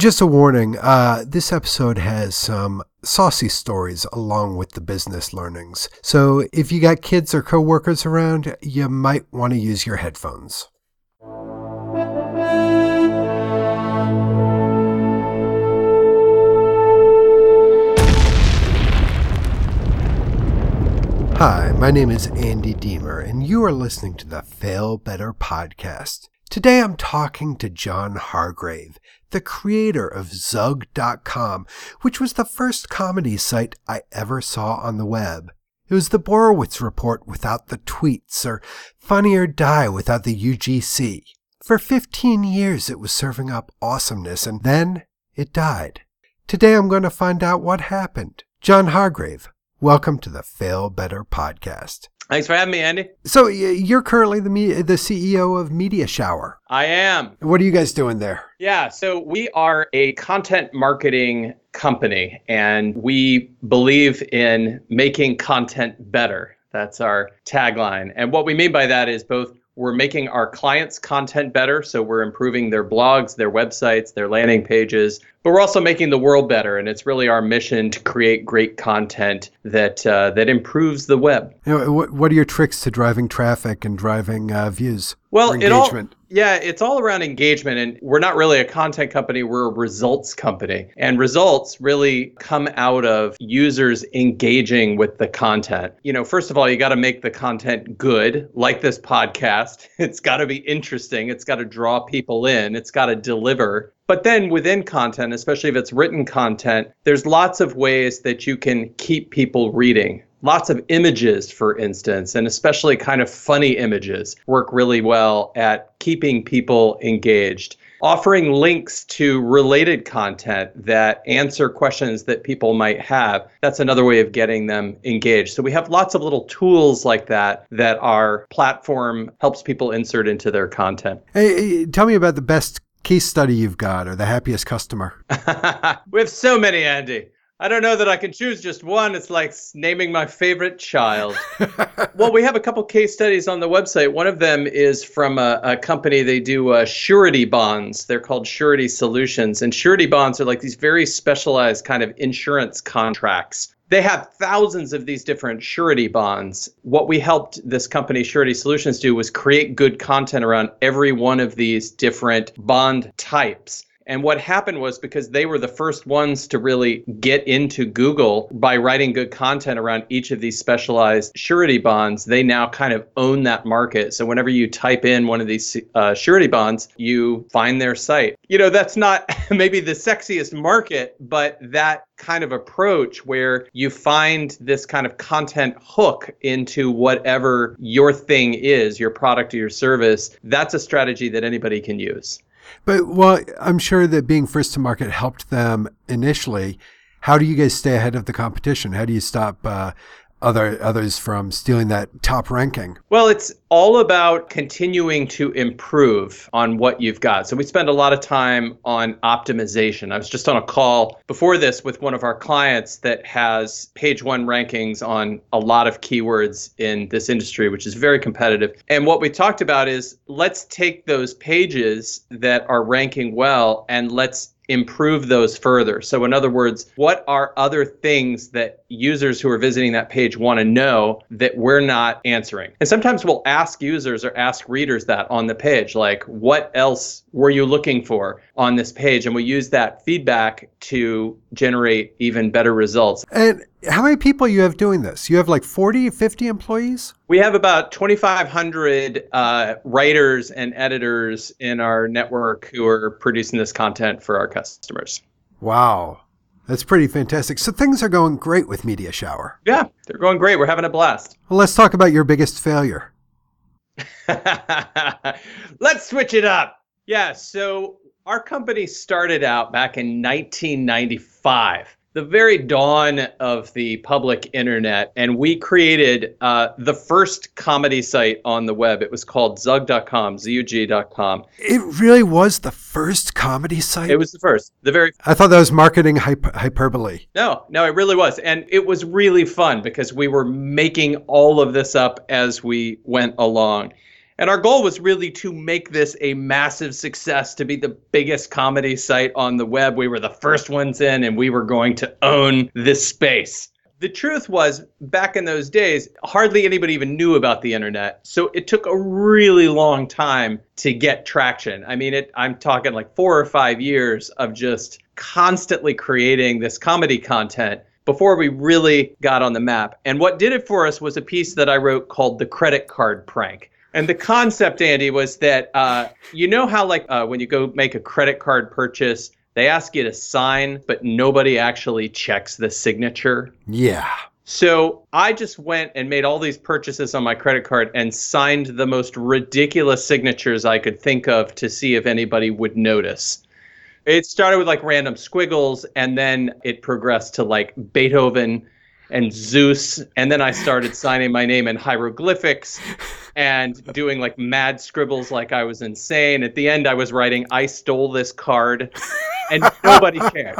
And just a warning, this episode has some saucy stories along with the business learnings. So if you got kids or coworkers around, you might want to use your headphones. Hi, my name is Andy Diemer, and you are listening to the Fail Better podcast. Today I'm talking to John Hargrave, the creator of Zug.com, which was the first comedy site I ever saw on the web. It was the Borowitz Report without the tweets, or Funny or Die without the UGC. For 15 years it was serving up awesomeness, and then it died. Today I'm going to find out what happened. John Hargrave, welcome to the Fail Better podcast. Thanks for having me, Andy. So you're currently the CEO of Media Shower. I am. What are you guys doing there? Yeah, so we are a content marketing company, and we believe in making content better. That's our tagline. And what we mean by that is both we're making our clients' content better, so we're improving their blogs, their websites, their landing pages, but we're also making the world better, and it's really our mission to create great content that improves the web. You know, what are your tricks to driving traffic and driving views? Well, it's all around engagement, and we're not really a content company, we're a results company. And results really come out of users engaging with the content. You know, first of all, you got to make the content good, like this podcast. It's got to be interesting, it's got to draw people in, it's got to deliver. But then within content, especially if it's written content, there's lots of ways that you can keep people reading. Lots of images, for instance, and especially kind of funny images work really well at keeping people engaged. Offering links to related content that answer questions that people might have, that's another way of getting them engaged. So we have lots of little tools like that our platform helps people insert into their content. Hey, tell me about the best case study you've got or the happiest customer. We have so many, Andy. I don't know that I can choose just one. It's like naming my favorite child. Well, we have a couple case studies on the website. One of them is from a company. They do surety bonds. They're called Surety Solutions. And surety bonds are like these very specialized kind of insurance contracts. They have thousands of these different surety bonds. What we helped this company, Surety Solutions, do was create good content around every one of these different bond types. And what happened was, because they were the first ones to really get into Google by writing good content around each of these specialized surety bonds, they now kind of own that market. So whenever you type in one of these surety bonds, you find their site. You know, that's not maybe the sexiest market, but that kind of approach where you find this kind of content hook into whatever your thing is, your product or your service, that's a strategy that anybody can use. But well, I'm sure that being first to market helped them initially. How do you guys stay ahead of the competition? How do you stop others from stealing that top ranking? Well, it's all about continuing to improve on what you've got. So we spend a lot of time on optimization. I was just on a call before this with one of our clients that has page one rankings on a lot of keywords in this industry, which is very competitive. And what we talked about is let's take those pages that are ranking well and let's improve those further. So in other words, what are other things that users who are visiting that page want to know that we're not answering? And sometimes we'll ask users or ask readers that on the page, like, what else were you looking for on this page? And we use that feedback to generate even better results. And how many people you have doing this? You have like 40, 50 employees? We have about 2,500 writers and editors in our network who are producing this content for our customers. Wow. That's pretty fantastic. So things are going great with Media Shower. Yeah, they're going great. We're having a blast. Well, let's talk about your biggest failure. Let's switch it up. Yeah, so our company started out back in 1995. The very dawn of the public internet, and we created the first comedy site on the web. It was called Zug.com, Zug.com. It really was the first comedy site? It was the first, the very first. I thought that was marketing hyperbole. No, it really was. And it was really fun because we were making all of this up as we went along. And our goal was really to make this a massive success, to be the biggest comedy site on the web. We were the first ones in, and we were going to own this space. The truth was, back in those days, hardly anybody even knew about the internet. So it took a really long time to get traction. I mean, I'm talking like 4 or 5 years of just constantly creating this comedy content before we really got on the map. And what did it for us was a piece that I wrote called The Credit Card Prank. And the concept, Andy, was that, you know how like when you go make a credit card purchase, they ask you to sign, but nobody actually checks the signature. Yeah. So I just went and made all these purchases on my credit card and signed the most ridiculous signatures I could think of to see if anybody would notice. It started with like random squiggles, and then it progressed to like Beethoven and Zeus. And then I started signing my name in hieroglyphics and doing like mad scribbles like I was insane. At the end, I was writing, "I stole this card." And nobody cared.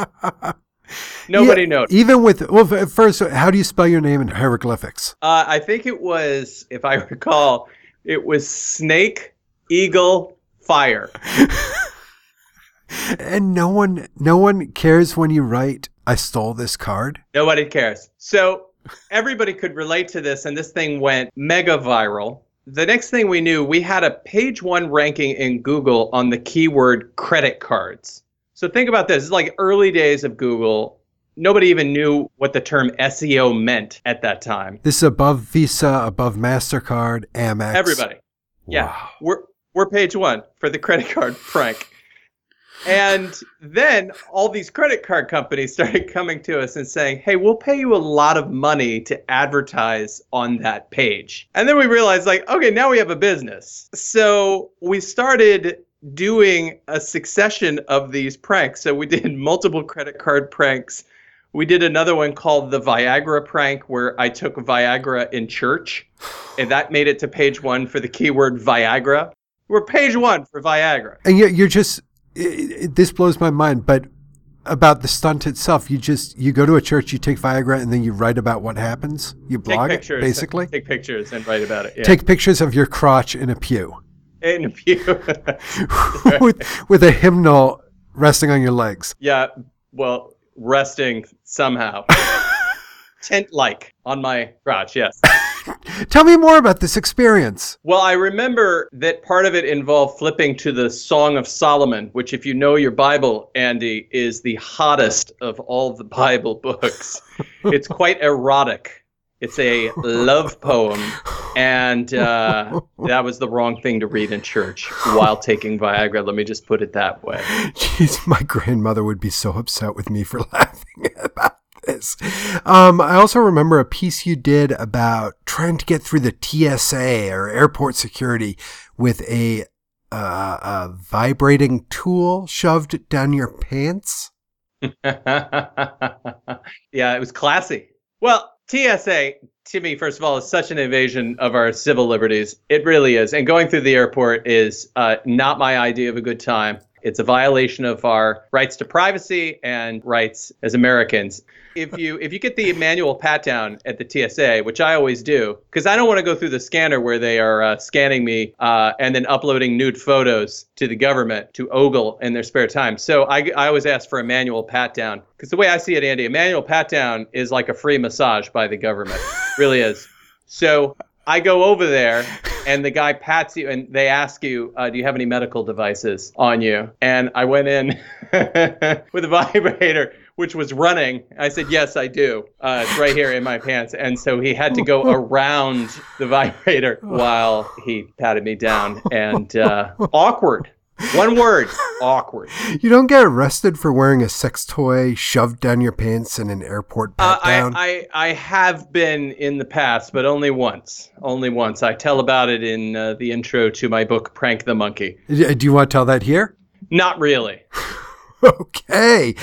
Nobody noticed. Even with, well, first, how do you spell your name in hieroglyphics? I think it was, if I recall, it was Snake, Eagle, Fire. And no one cares when you write, "I stole this card"? Nobody cares. So everybody could relate to this, and this thing went mega viral. The next thing we knew, we had a page 1 ranking in Google on the keyword credit cards. So think about this. It's like early days of Google. Nobody even knew what the term SEO meant at that time. This is above Visa, above MasterCard, Amex. Everybody. Wow. Yeah. We're page 1 for the credit card prank. And then all these credit card companies started coming to us and saying, "Hey, we'll pay you a lot of money to advertise on that page." And then we realized like, okay, now we have a business. So we started doing a succession of these pranks. So we did multiple credit card pranks. We did another one called the Viagra prank, where I took Viagra in church, and that made it to page 1 for the keyword Viagra. We're page 1 for Viagra. And you're just, this blows my mind, but about the stunt itself, you go to a church, you take Viagra, and then you write about what happens. You blog it, basically. Take pictures and write about it. Yeah. Take pictures of your crotch in a pew. In a pew. with a hymnal resting on your legs. Yeah, well, resting somehow. Tent-like on my crotch, yes. Tell me more about this experience. Well, I remember that part of it involved flipping to the Song of Solomon, which, if you know your Bible, Andy, is the hottest of all the Bible books. It's quite erotic. It's a love poem, and that was the wrong thing to read in church while taking Viagra. Let me just put it that way. Jeez, my grandmother would be so upset with me for laughing about this. I also remember a piece you did about trying to get through the TSA or airport security with a vibrating tool shoved down your pants. Yeah, it was classy. Well, TSA, to me, first of all, is such an invasion of our civil liberties. It really is. And going through the airport is not my idea of a good time. It's a violation of our rights to privacy and rights as Americans. If you get the manual pat-down at the TSA, which I always do, because I don't want to go through the scanner where they are scanning me and then uploading nude photos to the government to ogle in their spare time. So I always ask for a manual pat-down, because the way I see it, Andy, a manual pat-down is like a free massage by the government. It really is. So I go over there, and the guy pats you, and they ask you, do you have any medical devices on you? And I went in with a vibrator, which was running. I said, yes, I do. It's right here in my pants. And so he had to go around the vibrator while he patted me down. And awkward. One word, awkward. You don't get arrested for wearing a sex toy shoved down your pants in an airport pat-down? I have been in the past, but only once. Only once. I tell about it in the intro to my book, Prank the Monkey. Do you want to tell that here? Not really. Okay.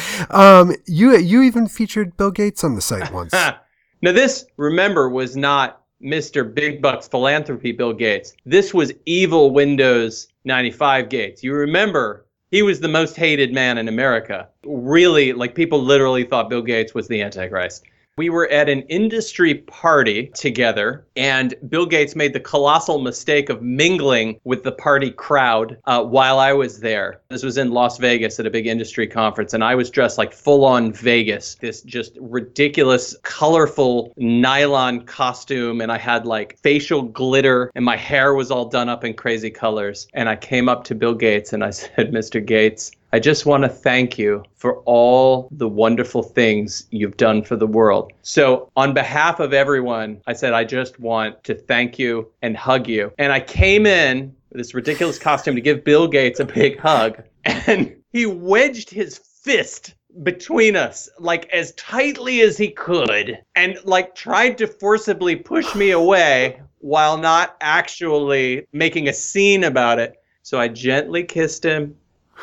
You even featured Bill Gates on the site once. Now this, remember, was not Mr. Big Bucks Philanthropy Bill Gates. This was evil Windows 95 Gates. You remember, he was the most hated man in America. Really, like people literally thought Bill Gates was the Antichrist. We were at an industry party together, and Bill Gates made the colossal mistake of mingling with the party crowd while I was there. This was in Las Vegas at a big industry conference, and I was dressed like full-on Vegas, this just ridiculous, colorful nylon costume, and I had like facial glitter, and my hair was all done up in crazy colors. And I came up to Bill Gates and I said, "Mr. Gates, I just want to thank you for all the wonderful things you've done for the world. So on behalf of everyone," I said, "I just want to thank you and hug you." And I came in with this ridiculous costume to give Bill Gates a big hug, and he wedged his fist between us like as tightly as he could and like tried to forcibly push me away while not actually making a scene about it. So I gently kissed him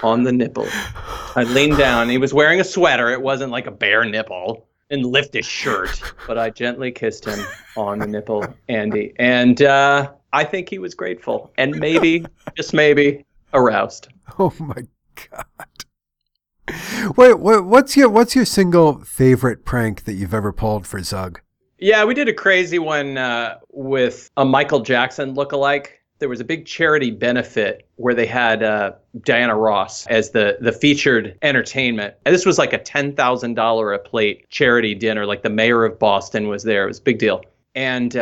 on the nipple. I leaned down. He was wearing a sweater. It wasn't like a bare nipple. And lift his shirt. But I gently kissed him on the nipple, Andy. And I think he was grateful. And maybe, just maybe, aroused. Oh, my God. Wait, what's your single favorite prank that you've ever pulled for Zug? Yeah, we did a crazy one with a Michael Jackson lookalike. There was a big charity benefit where they had Diana Ross as the featured entertainment. And this was like a $10,000 a plate charity dinner. Like the mayor of Boston was there. It was a big deal. And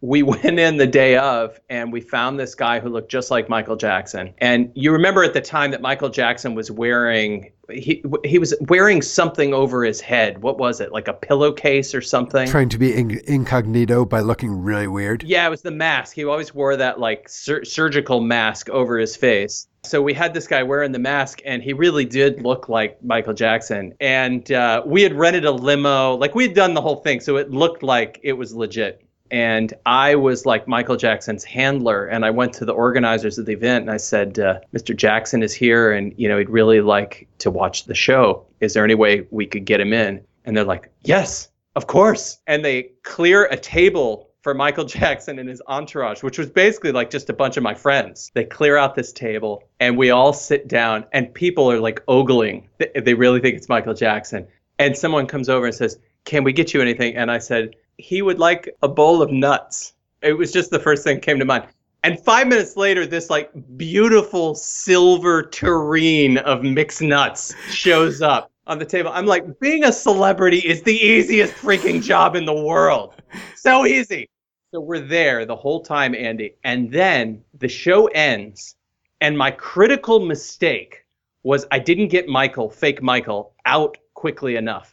we went in the day of and we found this guy who looked just like Michael Jackson. And you remember at the time that Michael Jackson was wearing, he was wearing something over his head. What was it? Like a pillowcase or something? Trying to be incognito by looking really weird. Yeah, it was the mask. He always wore that like surgical mask over his face. So we had this guy wearing the mask, and he really did look like Michael Jackson. And we had rented a limo. Like we had done the whole thing, so it looked like it was legit. And I was like Michael Jackson's handler, and I went to the organizers of the event and I said, "Mr. Jackson is here, and you know he'd really like to watch the show. Is there any way we could get him in?" And they're like, "Yes, of course." And they clear a table for Michael Jackson and his entourage, which was basically like just a bunch of my friends. They clear out this table and we all sit down, and people are like ogling. They really think it's Michael Jackson. And someone comes over and says, "Can we get you anything?" And I said, "He would like a bowl of nuts." It was just the first thing that came to mind. And 5 minutes later, this like beautiful silver tureen of mixed nuts shows up on the table. I'm like, being a celebrity is the easiest freaking job in the world. So easy. So we're there the whole time, Andy. And then the show ends. And my critical mistake was I didn't get fake Michael, out quickly enough.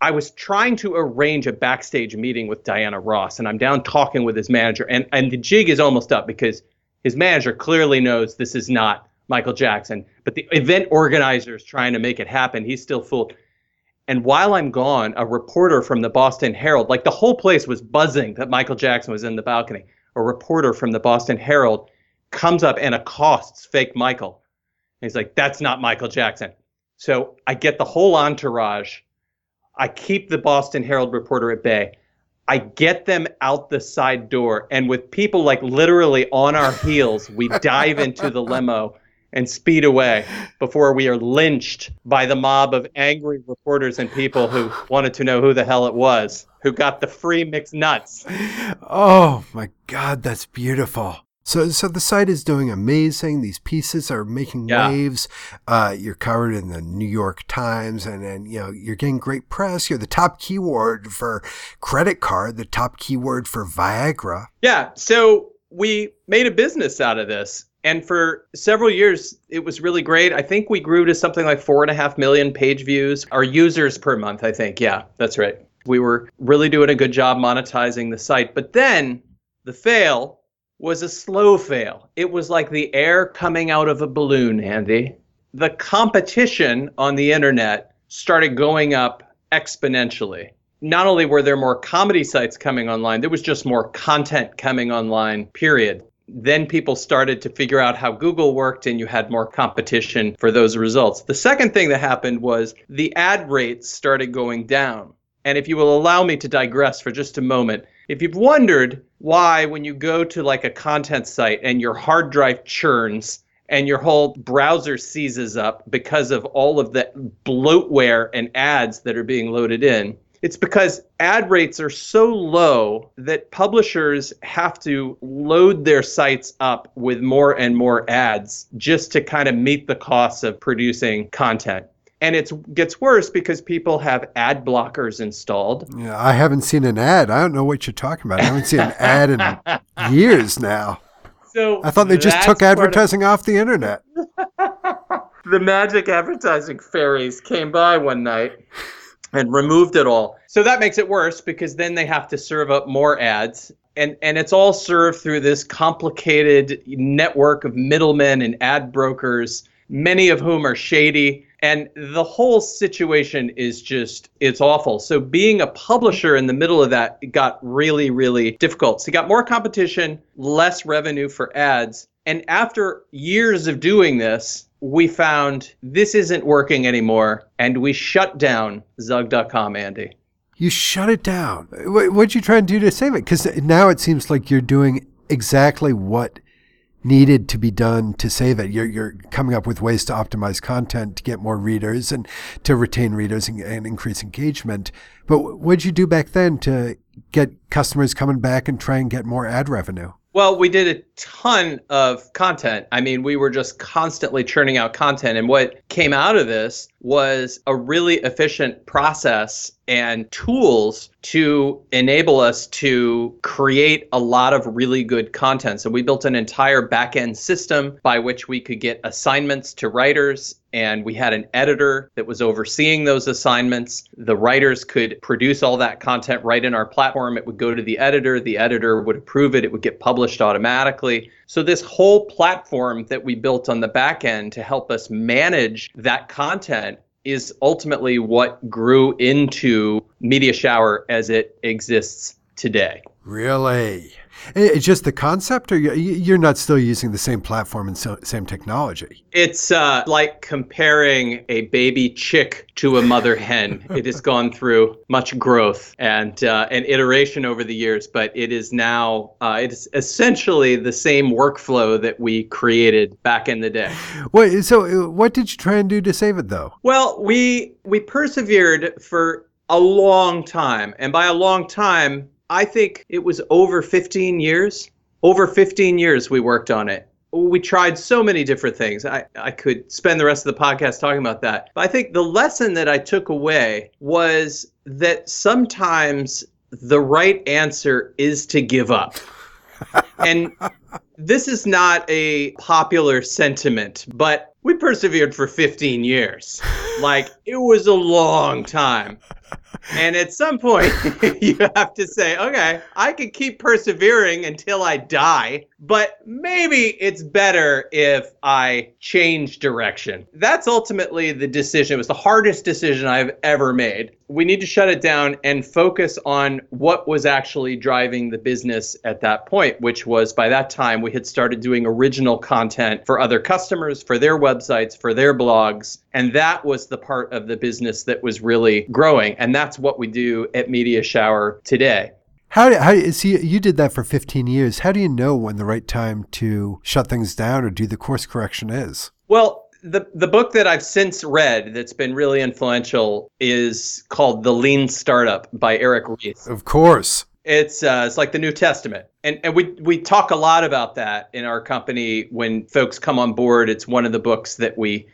I was trying to arrange a backstage meeting with Diana Ross, and I'm down talking with his manager, and the jig is almost up because his manager clearly knows this is not Michael Jackson, but the event organizer is trying to make it happen. He's still fooled. And while I'm gone, a reporter from the Boston Herald, like the whole place was buzzing that Michael Jackson was in the balcony. A reporter from the Boston Herald comes up and accosts fake Michael. And he's like, "That's not Michael Jackson." So I get the whole entourage. I keep the Boston Herald reporter at bay. I get them out the side door. And with people like literally on our heels, we dive into the limo and speed away before we are lynched by the mob of angry reporters and people who wanted to know who the hell it was who got the free mixed nuts. Oh, my God, that's beautiful. So the site is doing amazing. These pieces are making waves. You're covered in the New York Times, and you know you're getting great press. You're the top keyword for credit card, the top keyword for Viagra. Yeah. So we made a business out of this, and for several years it was really great. I think we grew to something like 4.5 million page views, our users per month. I think. Yeah, that's right. We were really doing a good job monetizing the site, but then the fail was a slow fail. It was like the air coming out of a balloon, Andy. The competition on the internet started going up exponentially. Not only were there more comedy sites coming online, there was just more content coming online, period. Then people started to figure out how Google worked, and you had more competition for those results. The second thing that happened was the ad rates started going down. And if you will allow me to digress for just a moment, if you've wondered why when you go to like a content site and your hard drive churns and your whole browser seizes up because of all of the bloatware and ads that are being loaded in, It's because ad rates are so low that publishers have to load their sites up with more and more ads just to kind of meet the costs of producing content. And it gets worse because people have ad blockers installed. Yeah, I haven't seen an ad. I don't know what you're talking about. I haven't seen an ad in years now. So I thought they just took advertising off the internet. The magic advertising fairies came by one night and removed it all. So that makes it worse because then they have to serve up more ads. And it's all served through this complicated network of middlemen and ad brokers, many of whom are shady. And the whole situation is just, it's awful. So being a publisher in the middle of that got really, really difficult. So you got more competition, less revenue for ads. And after years of doing this, we found this isn't working anymore. And we shut down Zug.com, Andy. You shut it down. What'd you try and do to save it? Because now it seems like you're doing exactly what needed to be done to save it. You're coming up with ways to optimize content, to get more readers and to retain readers and increase engagement. But what'd you do back then to get customers coming back and try and get more ad revenue? Well, we did a ton of content. I mean, we were just constantly churning out content. And what came out of this was a really efficient process and tools to enable us to create a lot of really good content. So we built an entire back-end system by which we could get assignments to writers. And we had an editor that was overseeing those assignments. The writers could produce all that content right in our platform. It would go to the editor would approve it, it would get published automatically. So this whole platform that we built on the back end to help us manage that content is ultimately what grew into Media Shower as it exists today. Really? It's just the concept, or you're not still using the same platform and same technology? It's like comparing a baby chick to a mother hen. It has gone through much growth and iteration over the years, but it is now it's essentially the same workflow that we created back in the day. Wait, so what did you try and do to save it, though? Well, we persevered for a long time, and by a long time, I think it was over 15 years. Over 15 years we worked on it. We tried so many different things. I could spend the rest of the podcast talking about that. But I think the lesson that I took away was that sometimes the right answer is to give up. And this is not a popular sentiment, but we persevered for 15 years. Like, it was a long time. And at some point, you have to say, okay, I can keep persevering until I die, but maybe it's better if I change direction. That's ultimately the decision. It was the hardest decision I've ever made. We need to shut it down and focus on what was actually driving the business at that point, which was by that time we had started doing original content for other customers, for their websites, for their blogs. And that was the part of the business that was really growing. And that's what we do at Media Shower today. You did that for 15 years. How do you know when the right time to shut things down or do the course correction is? Well, the book that I've since read that's been really influential is called The Lean Startup by Eric Ries. Of course. It's like the New Testament. And we talk a lot about that in our company when folks come on board. It's one of the books that we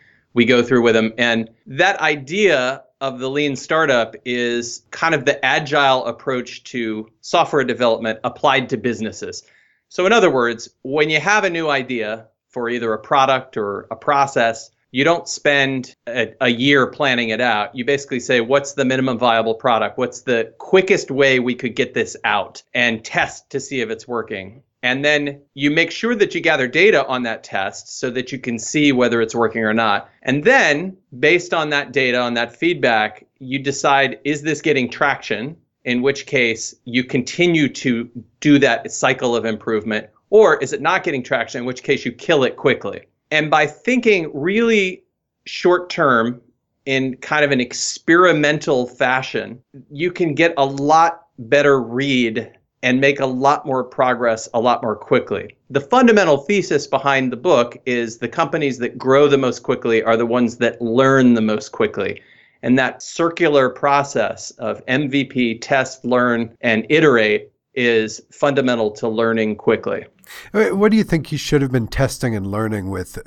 go through with them. And that idea of the Lean Startup is kind of the agile approach to software development applied to businesses. So in other words, when you have a new idea for either a product or a process, you don't spend a year planning it out. You basically say, what's the minimum viable product? What's the quickest way we could get this out and test to see if it's working? And then you make sure that you gather data on that test so that you can see whether it's working or not. And then based on that data, on that feedback, you decide, is this getting traction? In which case you continue to do that cycle of improvement, or is it not getting traction? In which case you kill it quickly. And by thinking really short term in kind of an experimental fashion, you can get a lot better read and make a lot more progress a lot more quickly. The fundamental thesis behind the book is the companies that grow the most quickly are the ones that learn the most quickly. And that circular process of MVP, test, learn, and iterate is fundamental to learning quickly. What do you think you should have been testing and learning with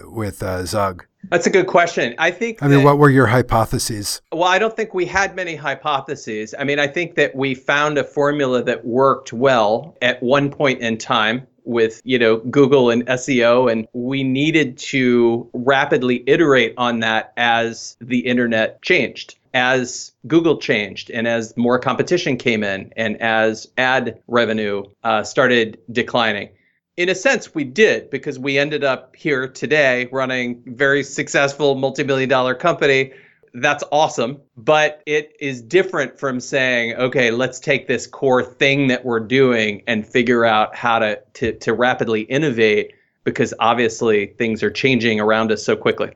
Zug? That's a good question. I mean, what were your hypotheses? Well, I don't think we had many hypotheses. I mean, I think that we found a formula that worked well at one point in time with, Google and SEO, and we needed to rapidly iterate on that as the internet changed, as Google changed, and as more competition came in, and as ad revenue started declining. In a sense, we did, because we ended up here today running very successful multi-billion-dollar company. That's awesome. But it is different from saying, okay, let's take this core thing that we're doing and figure out how to rapidly innovate, because obviously things are changing around us so quickly.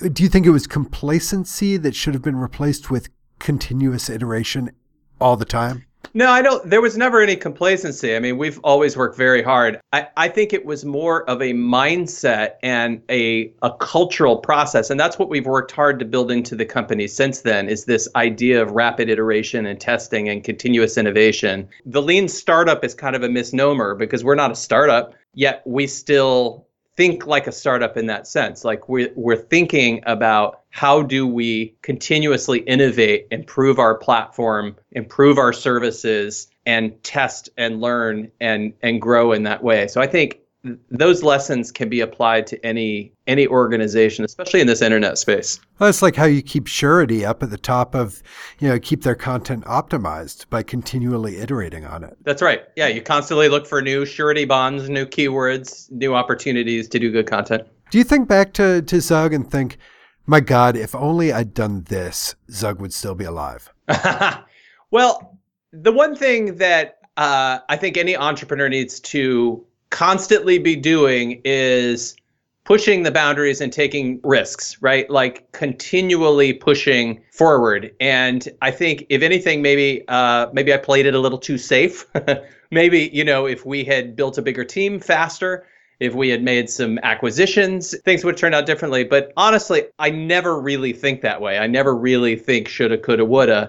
Do you think it was complacency that should have been replaced with continuous iteration all the time? No, I don't. There was never any complacency. I mean, we've always worked very hard. I think it was more of a mindset and a cultural process. And that's what we've worked hard to build into the company since then, is this idea of rapid iteration and testing and continuous innovation. The Lean Startup is kind of a misnomer, because we're not a startup, yet we still think like a startup in that sense. Like we're thinking about how do we continuously innovate, improve our platform, improve our services, and test and learn and grow in that way. So I think those lessons can be applied to any organization, especially in this internet space. Well, it's like how you keep Surety up at the top of, keep their content optimized by continually iterating on it. That's right. Yeah, you constantly look for new Surety bonds, new keywords, new opportunities to do good content. Do you think back to Zug and think, my God, if only I'd done this, Zug would still be alive? Well, the one thing that I think any entrepreneur needs to constantly be doing is pushing the boundaries and taking risks, right? Like continually pushing forward. And I think if anything, maybe I played it a little too safe. Maybe, if we had built a bigger team faster, if we had made some acquisitions, things would turn out differently. But honestly, I never really think that way. I never really think shoulda, coulda, woulda.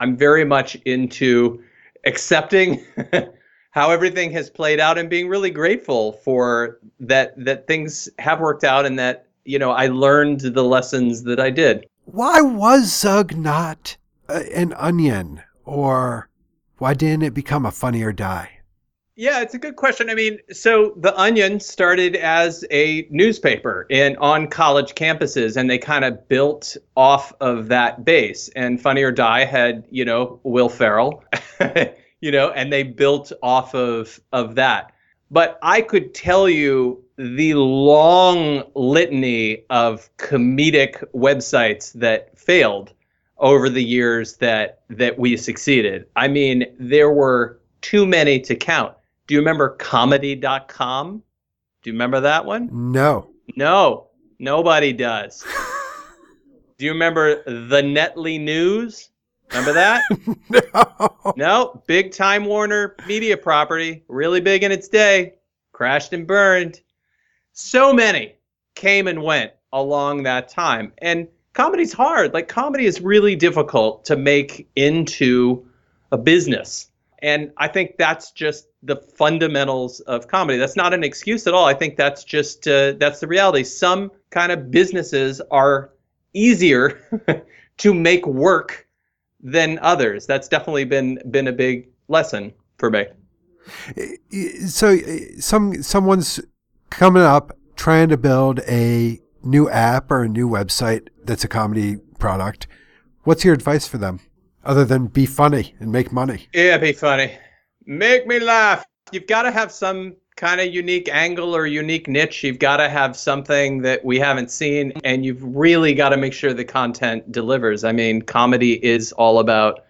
I'm very much into accepting how everything has played out and being really grateful for that things have worked out, and that, I learned the lessons that I did. Why was Zug not an onion, or why didn't it become a Funny or Die? Yeah, it's a good question. I mean, so the Onion started as a newspaper on college campuses, and they kind of built off of that base. And Funny or Die had, Will Ferrell. And they built off of that. But I could tell you the long litany of comedic websites that failed over the years that we succeeded. I mean, there were too many to count. Do you remember comedy.com? Do you remember that one? No, nobody does. Do you remember the Netley News? Remember that? No, big Time Warner media property, really big in its day, crashed and burned. So many came and went along that time. And comedy's hard. Like, comedy is really difficult to make into a business. And I think that's just the fundamentals of comedy. That's not an excuse at all. I think that's just, that's the reality. Some kind of businesses are easier to make work than others. That's definitely been a big lesson for me. So someone's coming up trying to build a new app or a new website that's a comedy product. What's your advice for them, other than be funny and make money? Yeah, be funny. Make me laugh. You've got to have some kind of unique angle or unique niche. You've got to have something that we haven't seen, and you've really got to make sure the content delivers. I mean, comedy is all about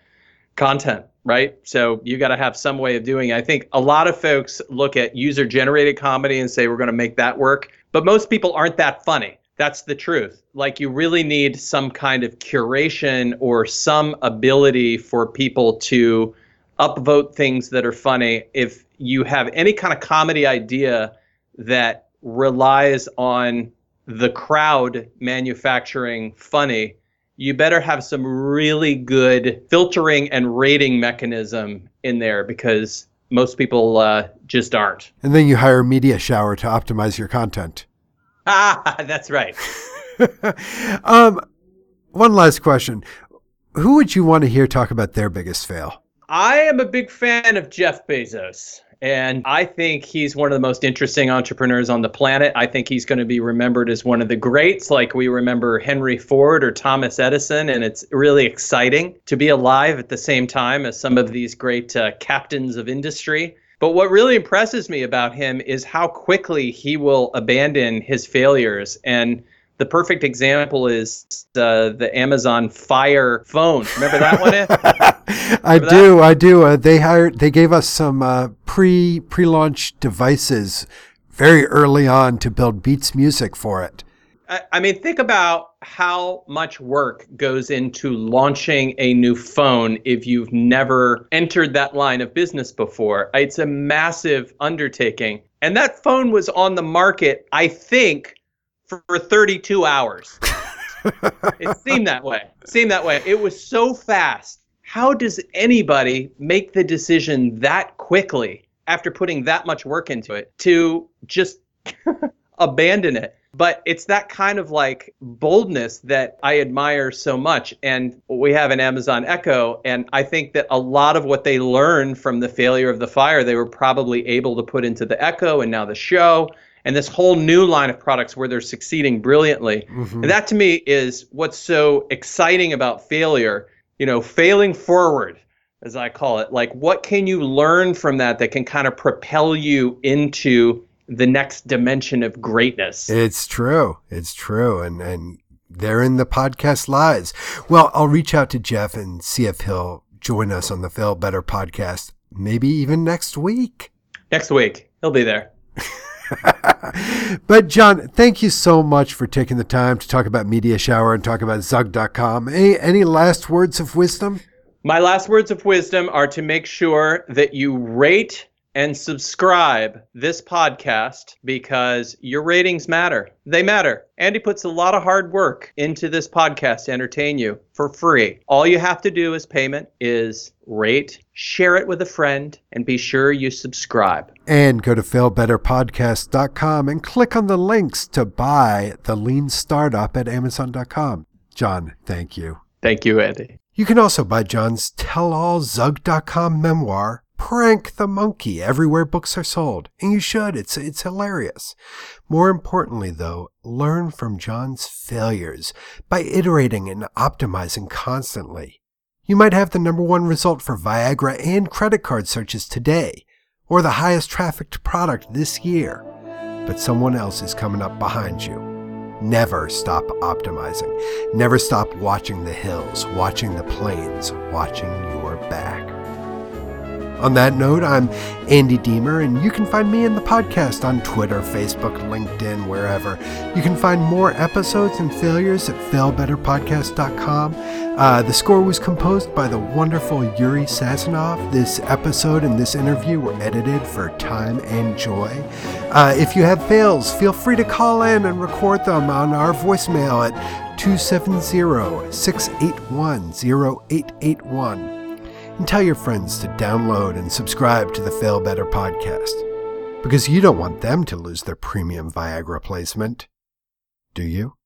content, right? So you got to have some way of doing it. I think a lot of folks look at user-generated comedy and say, we're going to make that work. But most people aren't that funny. That's the truth. Like, you really need some kind of curation or some ability for people to upvote things that are funny. If you have any kind of comedy idea that relies on the crowd manufacturing funny, you better have some really good filtering and rating mechanism in there, because most people just aren't. And then you hire Media Shower to optimize your content. Ah, that's right. One last question. Who would you want to hear talk about their biggest fail? I am a big fan of Jeff Bezos, and I think he's one of the most interesting entrepreneurs on the planet. I think he's going to be remembered as one of the greats, like we remember Henry Ford or Thomas Edison, and it's really exciting to be alive at the same time as some of these great captains of industry. But what really impresses me about him is how quickly he will abandon his failures. And the perfect example is the Amazon Fire Phone. Remember that one? I do. They gave us some pre-launch devices very early on to build Beats Music for it. I mean, think about how much work goes into launching a new phone if you've never entered that line of business before. It's a massive undertaking. And that phone was on the market, I think, for 32 hours. It seemed that way. It was so fast. How does anybody make the decision that quickly after putting that much work into it to just abandon it? But it's that kind of like boldness that I admire so much. And we have an Amazon Echo, and I think that a lot of what they learned from the failure of the Fire, they were probably able to put into the Echo and now the Show. And this whole new line of products where they're succeeding brilliantly. Mm-hmm. And that to me is what's so exciting about failure, you know, failing forward, as I call it. Like, what can you learn from that can kind of propel you into the next dimension of greatness? It's true. And therein the podcast lies. Well, I'll reach out to Jeff and see if he'll join us on the Fail Better podcast, maybe even next week. He'll be there. But John, thank you so much for taking the time to talk about Media Shower and talk about Zug.com. Any last words of wisdom? My last words of wisdom are to make sure that you rate and subscribe this podcast, because your ratings matter. They matter. Andy puts a lot of hard work into this podcast to entertain you for free. All you have to do as payment is rate, share it with a friend, and be sure you subscribe. And go to failbetterpodcast.com and click on the links to buy The Lean Startup at amazon.com. John, thank you. Thank you, Andy. You can also buy John's tell-all Zug.com memoir, Prank the Monkey, everywhere books are sold. And you should. It's hilarious. More importantly, though, learn from John's failures by iterating and optimizing constantly. You might have the number one result for Viagra and credit card searches today, or the highest trafficked product this year. But someone else is coming up behind you. Never stop optimizing. Never stop watching the hills, watching the plains, watching your back. On that note, I'm Andy Diemer, and you can find me in the podcast on Twitter, Facebook, LinkedIn, wherever. You can find more episodes and failures at failbetterpodcast.com. The score was composed by the wonderful Yuri Sazonov. This episode and this interview were edited for time and joy. If you have fails, feel free to call in and record them on our voicemail at 270-681-0881. And tell your friends to download and subscribe to the Fail Better podcast, because you don't want them to lose their premium Viagra placement, do you?